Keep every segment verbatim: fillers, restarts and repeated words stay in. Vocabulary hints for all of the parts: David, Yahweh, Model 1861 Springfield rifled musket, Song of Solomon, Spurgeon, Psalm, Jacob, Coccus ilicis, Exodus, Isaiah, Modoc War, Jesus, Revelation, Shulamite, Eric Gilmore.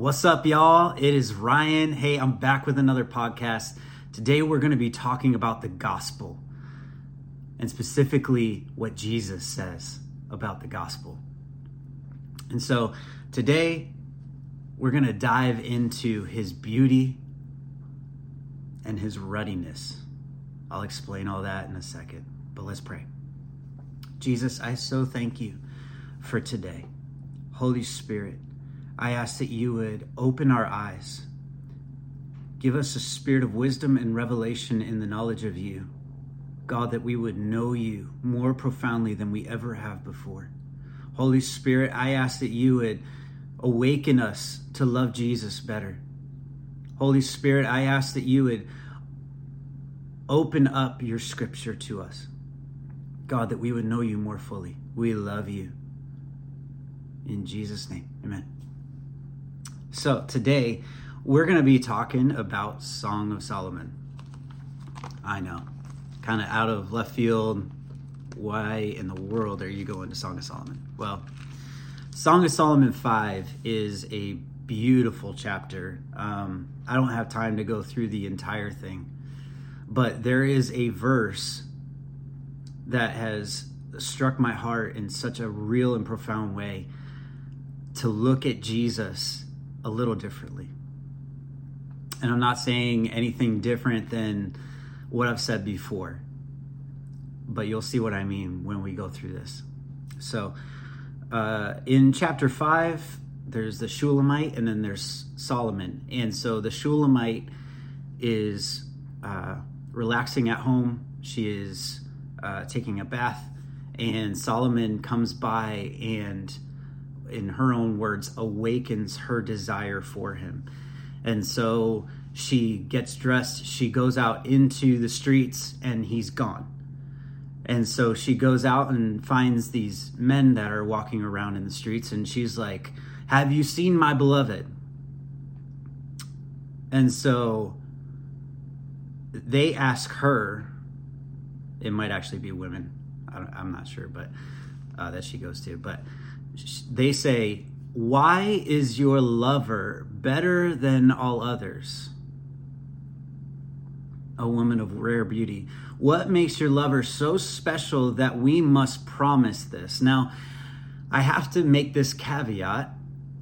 What's up, y'all? It is Ryan. Hey, I'm back with another podcast. Today, we're going to be talking about the gospel and specifically what Jesus says about the gospel. And so today, we're going to dive into his beauty and his ruddiness. I'll explain all that in a second, but let's pray. Jesus, I so thank you for today. Holy Spirit, I ask that you would open our eyes. Give us a spirit of wisdom and revelation in the knowledge of you. God, that we would know you more profoundly than we ever have before. Holy Spirit, I ask that you would awaken us to love Jesus better. Holy Spirit, I ask that you would open up your scripture to us. God, that we would know you more fully. We love you. In Jesus' name, amen. So today, we're going to be talking about Song of Solomon. I know, kind of out of left field. Why in the world are you going to Song of Solomon? Well, Song of Solomon five is a beautiful chapter. Um, I don't have time to go through the entire thing, but there is a verse that has struck my heart in such a real and profound way to look at Jesus a little differently. And I'm not saying anything different than what I've said before, but you'll see what I mean when we go through this. So uh, in chapter five, there's the Shulamite and then there's Solomon. And so the Shulamite is uh, relaxing at home. She is uh, taking a bath. And Solomon comes by and, in her own words, awakens her desire for him. And so she gets dressed. She goes out into the streets and he's gone. And so she goes out and finds these men that are walking around in the streets. And she's like, "Have you seen my beloved?" And so they ask her, it might actually be women, I'm not sure, but uh, that she goes to. But they say, "Why is your lover better than all others? A woman of rare beauty. What makes your lover so special that we must promise this?" Now, I have to make this caveat.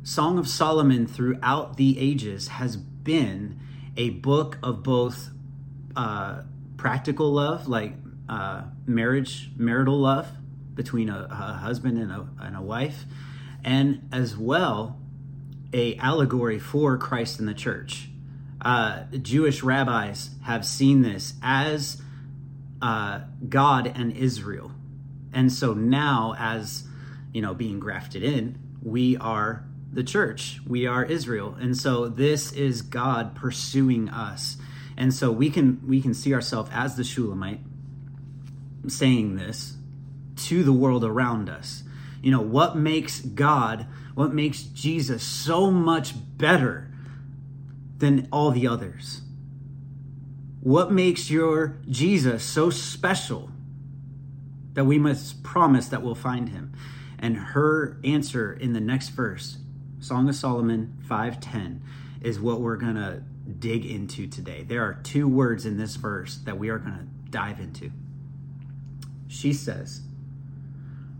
Song of Solomon throughout the ages has been a book of both uh, practical love, like Uh, marriage, marital love between a, a husband and a, and a wife, and as well, a allegory for Christ and the church. Uh, Jewish rabbis have seen this as uh, God and Israel. And so now, as you know, being grafted in, we are the church, we are Israel. And so this is God pursuing us. And so we can, we can see ourselves as the Shulamite, saying this to the world around us. You know, what makes God, what makes Jesus so much better than all the others? What makes your Jesus so special that we must promise that we'll find him? And her answer in the next verse, Song of Solomon five ten, is what we're going to dig into today. There are two words in this verse that we are going to dive into. She says,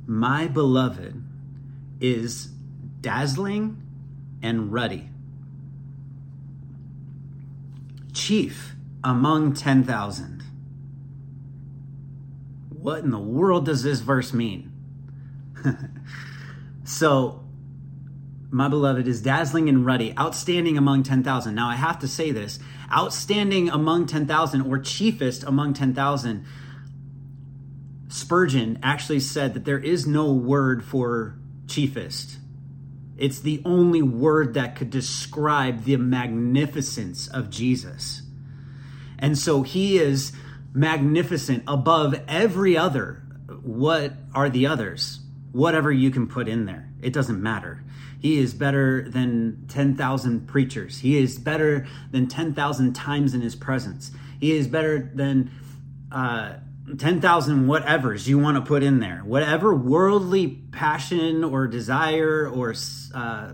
"My beloved is dazzling and ruddy, chief among ten thousand. What in the world does this verse mean? So, my beloved is dazzling and ruddy, outstanding among ten thousand. Now, I have to say this, outstanding among ten thousand or chiefest among ten thousand. Spurgeon actually said that there is no word for chiefest. It's the only word that could describe the magnificence of Jesus. And so he is magnificent above every other. What are the others? Whatever you can put in there, it doesn't matter. He is better than ten thousand preachers. He is better than ten thousand times in his presence. He is better than uh ten thousand whatevers you want to put in there. Whatever worldly passion or desire or uh,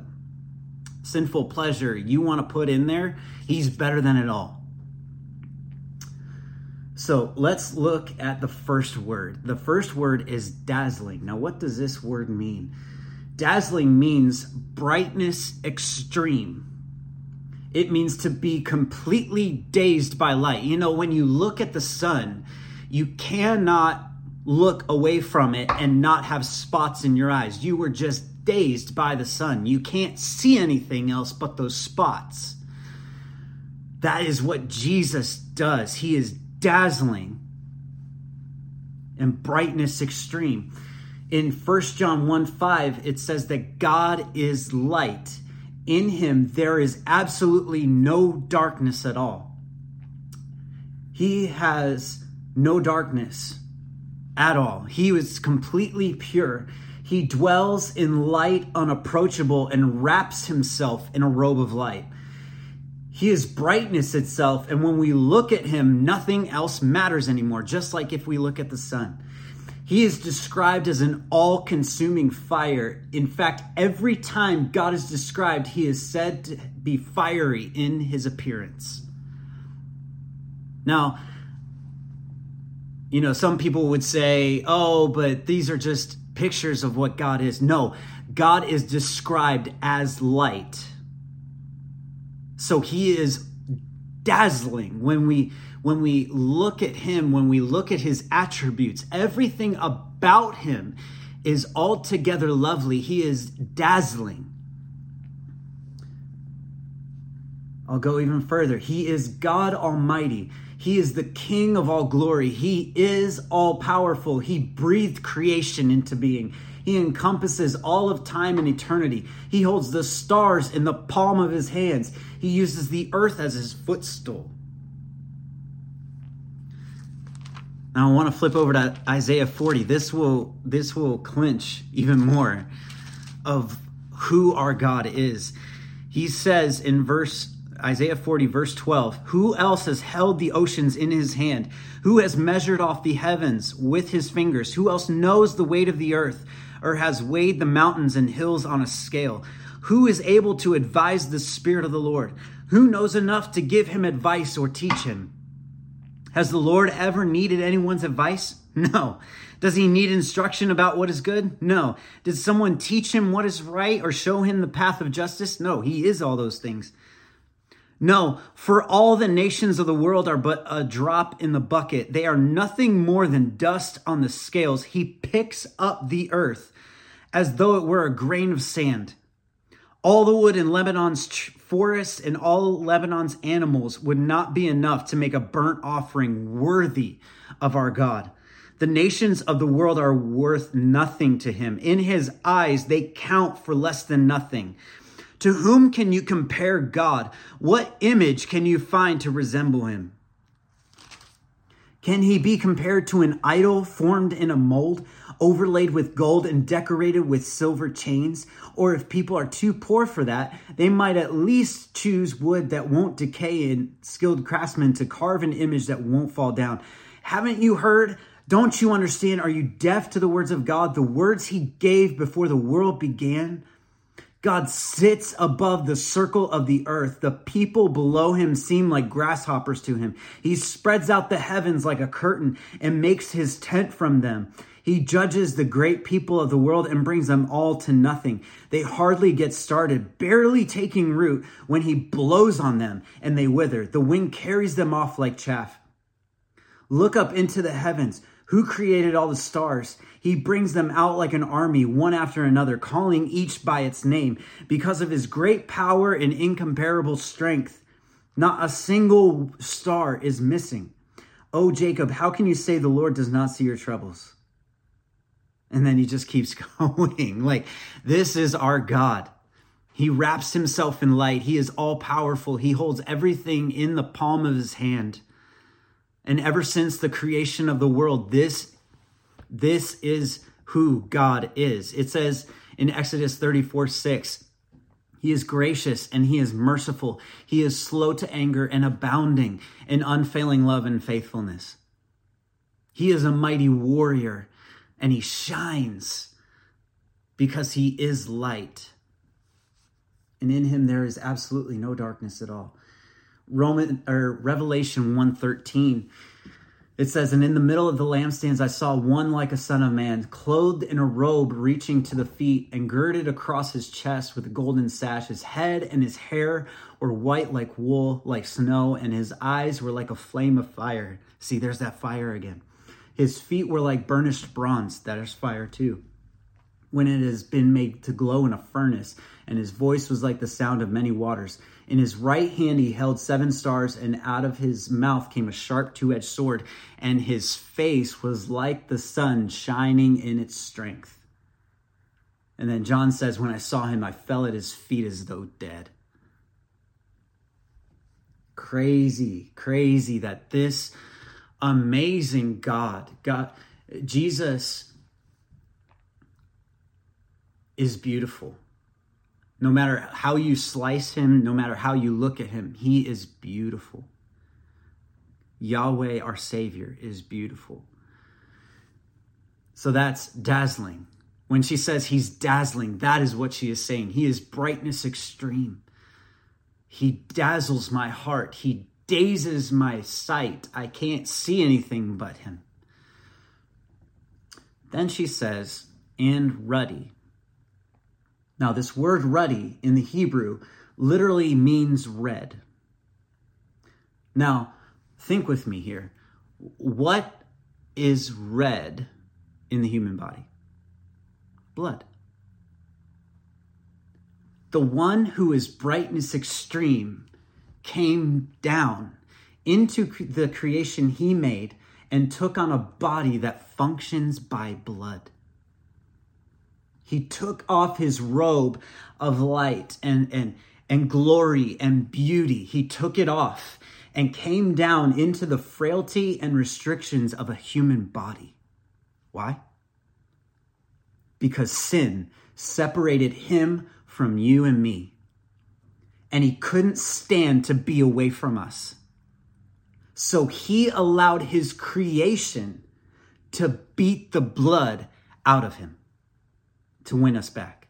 sinful pleasure you want to put in there, he's better than it all. So let's look at the first word. The first word is dazzling. Now, what does this word mean? Dazzling means brightness extreme. It means to be completely dazed by light. You know, when you look at the sun, you cannot look away from it and not have spots in your eyes. You were just dazed by the sun. You can't see anything else but those spots. That is what Jesus does. He is dazzling and brightness extreme. In First John one five, it says that God is light. In him, there is absolutely no darkness at all. He has no darkness at all. He is completely pure. He dwells in light unapproachable and wraps himself in a robe of light. He is brightness itself, and when we look at him, nothing else matters anymore, just like if we look at the sun. He is described as an all-consuming fire. In fact, every time God is described, he is said to be fiery in his appearance. Now, you know, some people would say, oh, but these are just pictures of what God is. No, God is described as light. So he is dazzling. When we when we look at him, when we look at his attributes, everything about him is altogether lovely. He is dazzling. I'll go even further. He is God Almighty. He is the King of all glory. He is all powerful. He breathed creation into being. He encompasses all of time and eternity. He holds the stars in the palm of his hands. He uses the earth as his footstool. Now I want to flip over to Isaiah forty. This will, this will clinch even more of who our God is. He says in verse Isaiah forty, verse twelve, who else has held the oceans in his hand? Who has measured off the heavens with his fingers? Who else knows the weight of the earth, or has weighed the mountains and hills on a scale? Who is able to advise the Spirit of the Lord? Who knows enough to give him advice or teach him? Has the Lord ever needed anyone's advice? No. Does he need instruction about what is good? No. Did someone teach him what is right or show him the path of justice? No, he is all those things. No, for all the nations of the world are but a drop in the bucket. They are nothing more than dust on the scales. He picks up the earth as though it were a grain of sand. All the wood in Lebanon's forests and all Lebanon's animals would not be enough to make a burnt offering worthy of our God. The nations of the world are worth nothing to him. In his eyes, they count for less than nothing. To whom can you compare God? What image can you find to resemble him? Can he be compared to an idol formed in a mold, overlaid with gold and decorated with silver chains? Or if people are too poor for that, they might at least choose wood that won't decay and skilled craftsmen to carve an image that won't fall down. Haven't you heard? Don't you understand? Are you deaf to the words of God, the words he gave before the world began? God sits above the circle of the earth. The people below him seem like grasshoppers to him. He spreads out the heavens like a curtain and makes his tent from them. He judges the great people of the world and brings them all to nothing. They hardly get started, barely taking root when he blows on them and they wither. The wind carries them off like chaff. Look up into the heavens. Who created all the stars? He brings them out like an army, one after another, calling each by its name. Because of his great power and incomparable strength, not a single star is missing. Oh, Jacob, how can you say the Lord does not see your troubles? And then he just keeps going. Like, this is our God. He wraps himself in light. He is all powerful. He holds everything in the palm of his hand. And ever since the creation of the world, this, this is who God is. It says in Exodus thirty-four six, he is gracious and he is merciful. He is slow to anger and abounding in unfailing love and faithfulness. He is a mighty warrior and he shines because he is light. and in him there is absolutely no darkness at all. Roman or Revelation one thirteen, it says, and in the middle of the lampstands I saw one like a son of man, clothed in a robe reaching to the feet, and girded across his chest with a golden sash. His head and his hair were white like wool, like snow, and his eyes were like a flame of fire. See, there's that fire again. His feet were like burnished bronze. That is fire too, when it has been made to glow in a furnace, and his voice was like the sound of many waters. In his right hand he held seven stars, and out of his mouth came a sharp two-edged sword, and his face was like the sun shining in its strength. And then John says, when I saw him, I fell at his feet as though dead. Crazy, crazy that this amazing God, God, Jesus, is beautiful. No matter how you slice him, no matter how you look at him, he is beautiful. Yahweh, our Savior, is beautiful. So that's dazzling. When she says he's dazzling, that is what she is saying. He is brightness extreme. He dazzles my heart. He dazes my sight. I can't see anything but him. Then she says, and ruddy. Now, this word ruddy in the Hebrew literally means red. Now, think with me here. What is red in the human body? Blood. The one who is brightness extreme came down into the creation he made and took on a body that functions by blood. He took off his robe of light and, and, and glory and beauty. He took it off and came down into the frailty and restrictions of a human body. Why? Because sin separated him from you and me. And he couldn't stand to be away from us. So he allowed his creation to beat the blood out of him, to win us back.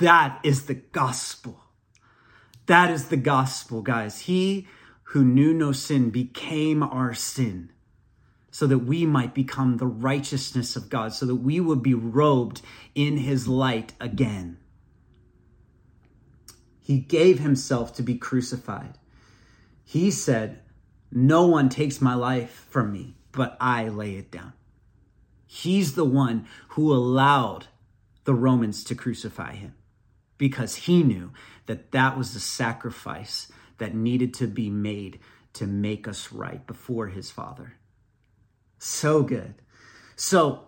That is the gospel. That is the gospel, guys. He who knew no sin became our sin so that we might become the righteousness of God, so that we would be robed in his light again. He gave himself to be crucified. He said, no one takes my life from me, but I lay it down. He's the one who allowed the Romans to crucify him because he knew that that was the sacrifice that needed to be made to make us right before his Father. So good. So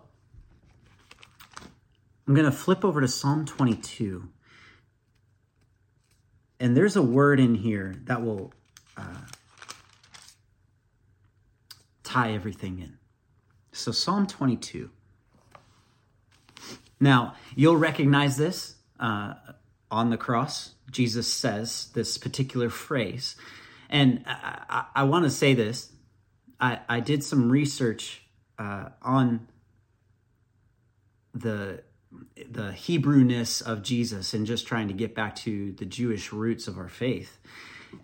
I'm going to flip over to Psalm twenty-two. And there's a word in here that will uh, tie everything in. So Psalm twenty-two. Now, you'll recognize this uh, on the cross. Jesus says this particular phrase. And I, I, I want to say this. I, I did some research uh, on the, the Hebrewness of Jesus and just trying to get back to the Jewish roots of our faith.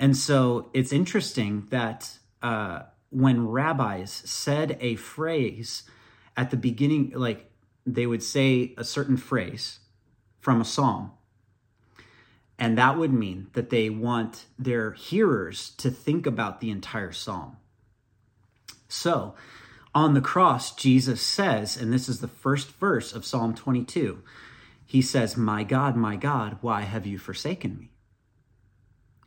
And so it's interesting that... Uh, when rabbis said a phrase at the beginning, like they would say a certain phrase from a psalm, and that would mean that they want their hearers to think about the entire psalm. So on the cross, Jesus says, and this is the first verse of Psalm twenty-two, he says, my God, my God, why have you forsaken me?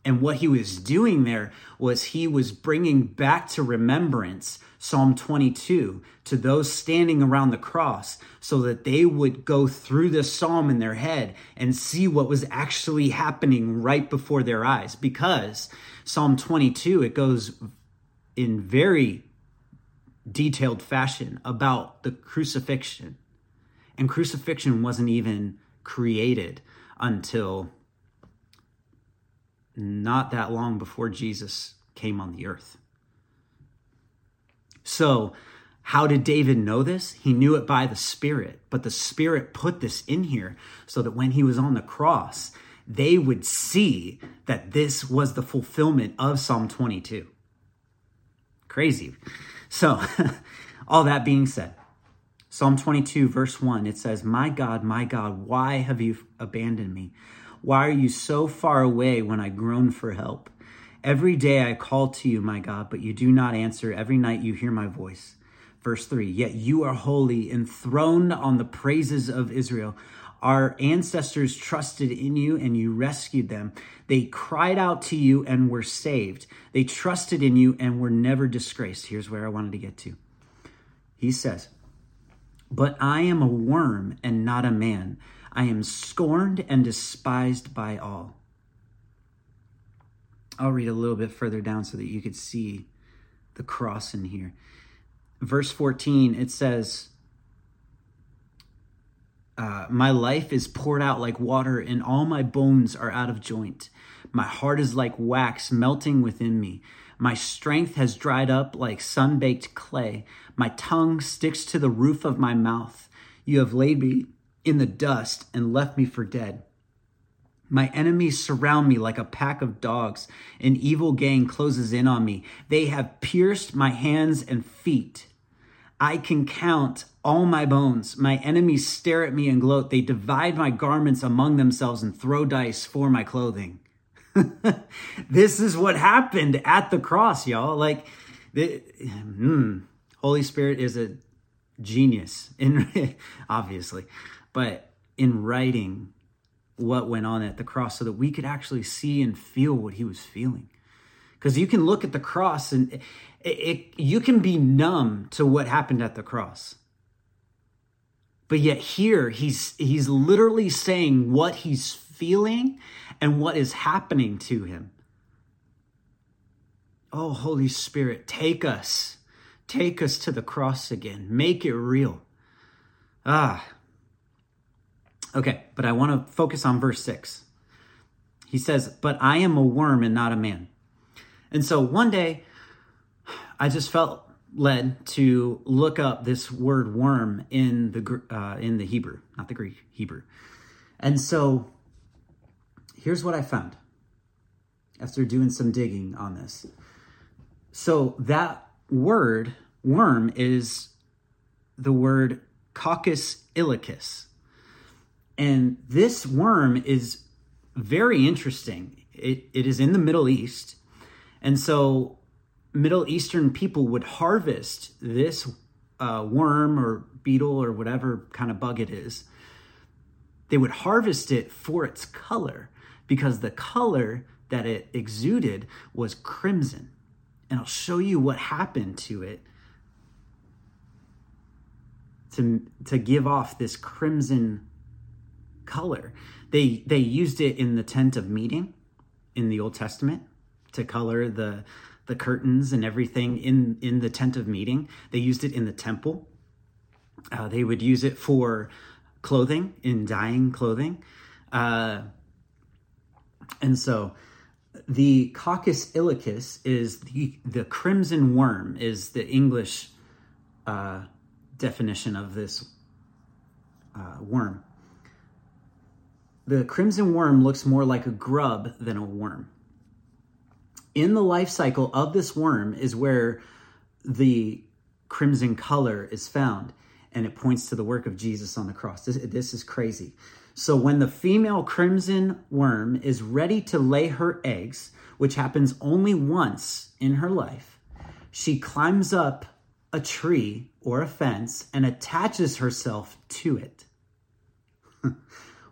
And what he was doing there was he was bringing back to remembrance Psalm twenty-two to those standing around the cross so that they would go through this psalm in their head and see what was actually happening right before their eyes. Because Psalm twenty-two, it goes in very detailed fashion about the crucifixion. And crucifixion wasn't even created until... not that long before Jesus came on the earth. So How did David know this? He knew it by the Spirit, but the Spirit put this in here so that when he was on the cross, they would see that this was the fulfillment of Psalm twenty-two. Crazy. So all that being said, Psalm twenty-two, verse one, it says, "My God, my God, why have you abandoned me? Why are you so far away when I groan for help? Every day I call to you, my God, but you do not answer. Every night you hear my voice." Verse three, "Yet you are holy, enthroned on the praises of Israel. Our ancestors trusted in you and you rescued them. They cried out to you and were saved. They trusted in you and were never disgraced." Here's where I wanted to get to. He says, "But I am a worm and not a man. I am scorned and despised by all." I'll read a little bit further down so that you could see the cross in here. Verse fourteen, it says, Uh, "my life is poured out like water, and all my bones are out of joint. My heart is like wax melting within me. My strength has dried up like sun-baked clay. My tongue sticks to the roof of my mouth. You have laid me in the dust and left me for dead. My enemies surround me like a pack of dogs. An evil gang closes in on me. They have pierced my hands and feet. I can count all my bones. My enemies stare at me and gloat. They divide my garments among themselves and throw dice for my clothing." This is what happened at the cross, y'all. Like, the mm, Holy Spirit is a genius, in obviously, but in writing what went on at the cross so that we could actually see and feel what he was feeling. Because you can look at the cross and it, it, you can be numb to what happened at the cross. But yet here, he's he's literally saying what he's feeling and what is happening to him. Oh, Holy Spirit, take us. Take us to the cross again. Make it real. Ah. Okay, but I want to focus on verse six. He says, "But I am a worm and not a man." And so one day, I just felt led to look up this word worm in the uh, in the Hebrew, not the Greek, Hebrew. And so here's what I found after doing some digging on this. So that word, worm, is the word Coccus ilicis. And this worm is very interesting. It It is in the Middle East. And so Middle Eastern people would harvest this uh, worm or beetle or whatever kind of bug it is. They would harvest it for its color because the color that it exuded was crimson. And I'll show you what happened to it to, to give off this crimson color. They, they used it in the tent of meeting in the Old Testament to color the the curtains and everything in, in the tent of meeting. They used it in the temple. Uh, they would use it for clothing, in dyeing clothing. Uh, and so the Coccus ilicis is the, the crimson worm is the English uh, definition of this uh, worm. The crimson worm looks more like a grub than a worm. In the life cycle of this worm is where the crimson color is found, and it points to the work of Jesus on the cross. This, this is crazy. So when the female crimson worm is ready to lay her eggs, which happens only once in her life, she climbs up a tree or a fence and attaches herself to it.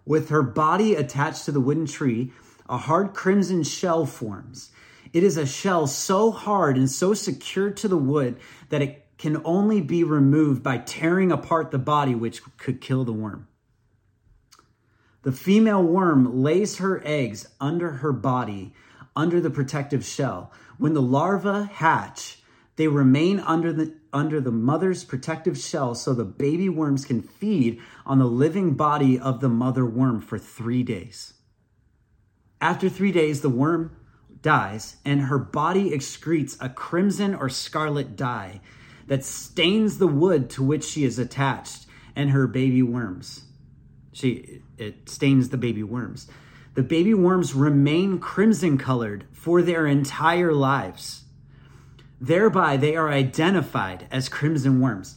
With her body attached to the wooden tree, a hard crimson shell forms. It is a shell so hard and so secured to the wood that it can only be removed by tearing apart the body, which could kill the worm. The female worm lays her eggs under her body, under the protective shell. When the larvae hatch, they remain under the under the mother's protective shell so the baby worms can feed on the living body of the mother worm for three days. After three days, the worm dies, and her body excretes a crimson or scarlet dye. that stains the wood to which she is attached and her baby worms. She, it stains the baby worms. The baby worms remain crimson colored for their entire lives. Thereby, they are identified as crimson worms.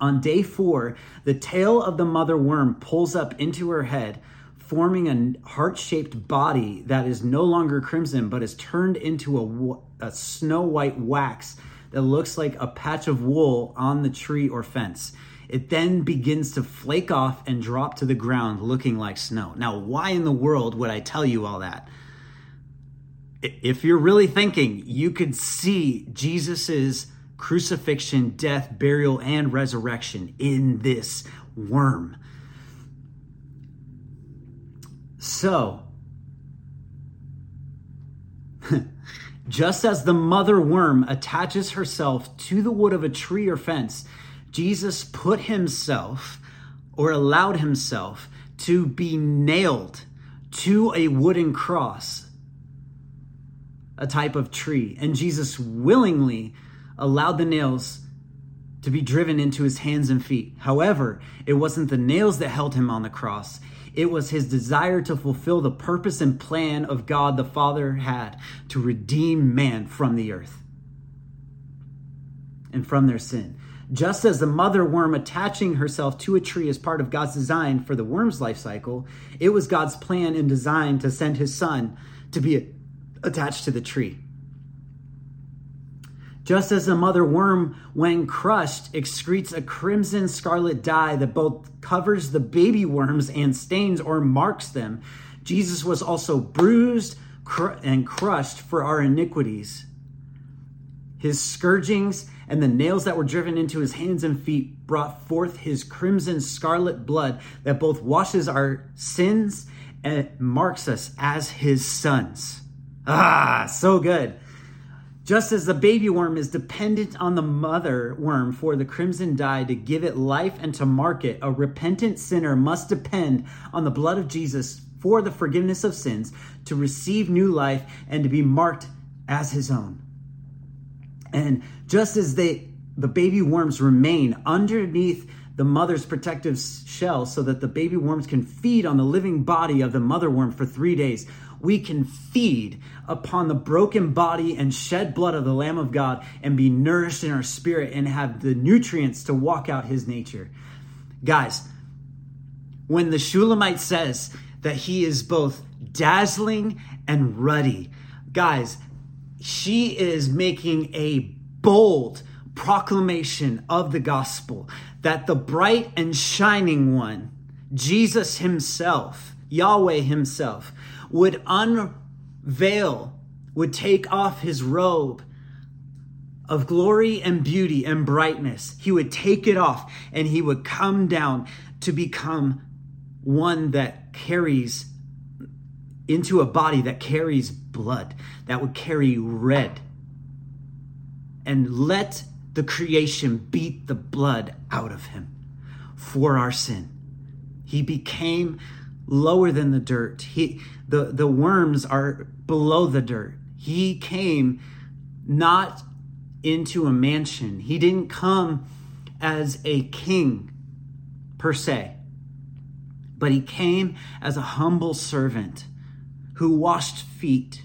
On day four, the tail of the mother worm pulls up into her head, forming a heart-shaped body that is no longer crimson, but is turned into a, a snow-white wax that looks like a patch of wool on the tree or fence. It then begins to flake off and drop to the ground looking like snow. Now, why in the world would I tell you all that? If you're really thinking, you could see Jesus's crucifixion, death, burial, and resurrection in this worm. So, just as the mother worm attaches herself to the wood of a tree or fence, Jesus put himself, or allowed himself, to be nailed to a wooden cross, a type of tree. And Jesus willingly allowed the nails to be driven into his hands and feet. However, it wasn't the nails that held him on the cross. It was his desire to fulfill the purpose and plan of God the Father had to redeem man from the earth and from their sin. Just as the mother worm attaching herself to a tree is part of God's design for the worm's life cycle, it was God's plan and design to send his son to be attached to the tree. Just as the mother worm, when crushed, excretes a crimson scarlet dye that both covers the baby worms and stains or marks them, Jesus was also bruised and crushed for our iniquities. His scourgings and the nails that were driven into his hands and feet brought forth his crimson scarlet blood that both washes our sins and marks us as his sons. Ah, so good. Just as the baby worm is dependent on the mother worm for the crimson dye to give it life and to mark it, a repentant sinner must depend on the blood of Jesus for the forgiveness of sins, to receive new life and to be marked as his own. And just as they, the baby worms remain underneath the mother's protective shell so that the baby worms can feed on the living body of the mother worm for three days, we can feed upon the broken body and shed blood of the Lamb of God and be nourished in our spirit and have the nutrients to walk out his nature. Guys, when the Shulamite says that he is both dazzling and ruddy, guys, she is making a bold proclamation of the gospel that the bright and shining one, Jesus himself, Yahweh himself, would unveil, would take off his robe of glory and beauty and brightness. He would take it off and he would come down to become one that carries into a body that carries blood, that would carry red. And let the creation beat the blood out of him for our sin. He became lower than the dirt. He, the, the worms are below the dirt. He came not into a mansion. He didn't come as a king per se, but he came as a humble servant who washed feet,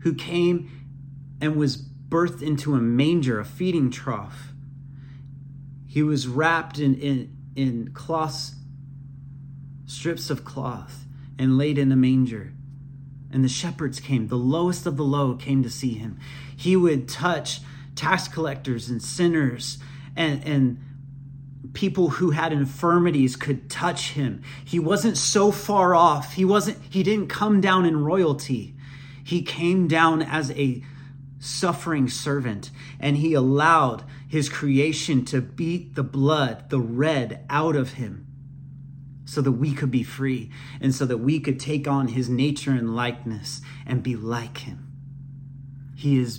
who came and was birthed into a manger, a feeding trough. He was wrapped in, in, in cloths, strips of cloth, and laid in a manger. And the shepherds came, the lowest of the low came to see him. He would touch tax collectors and sinners, and, and people who had infirmities could touch him. He wasn't so far off. He wasn't, he didn't come down in royalty. He came down as a suffering servant, and he allowed his creation to beat the blood, the red, out of him so that we could be free and so that we could take on his nature and likeness and be like him. He is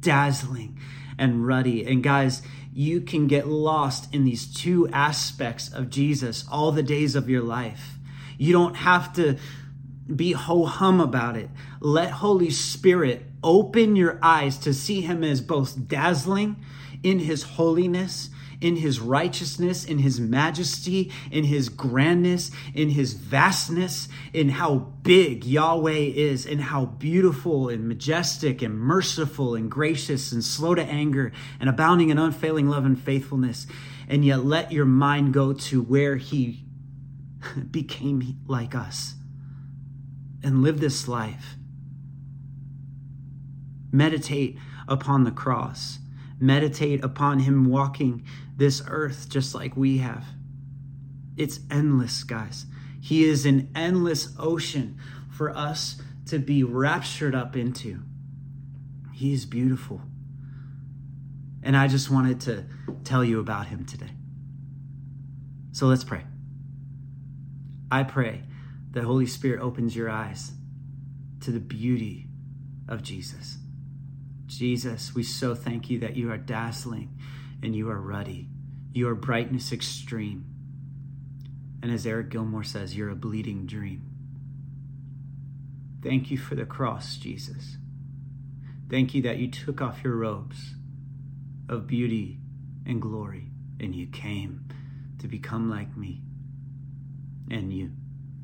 dazzling and ruddy. And guys, you can get lost in these two aspects of Jesus all the days of your life. You don't have to be ho-hum about it. Let Holy Spirit open your eyes to see him as both dazzling in his holiness, in his righteousness, in his majesty, in his grandness, in his vastness, in how big Yahweh is, in how beautiful and majestic and merciful and gracious and slow to anger and abounding in unfailing love and faithfulness. And yet let your mind go to where he became like us and live this life. Meditate upon the cross. Meditate upon him walking this earth just like we have. It's endless, guys. He is an endless ocean for us to be raptured up into. He is beautiful. And I just wanted to tell you about him today. So let's pray. I pray that Holy Spirit opens your eyes to the beauty of Jesus. Jesus, we so thank you that you are dazzling and you are ruddy. You are brightness extreme. And as Eric Gilmore says, you're a bleeding dream. Thank you for the cross, Jesus. Thank you that you took off your robes of beauty and glory and you came to become like me and you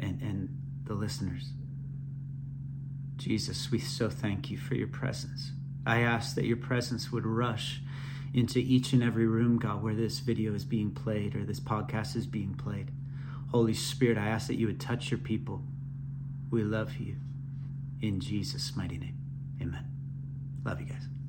and, and the listeners. Jesus, we so thank you for your presence. I ask that your presence would rush into each and every room, God, where this video is being played or this podcast is being played. Holy Spirit, I ask that you would touch your people. We love you. In Jesus' mighty name, amen. Love you guys.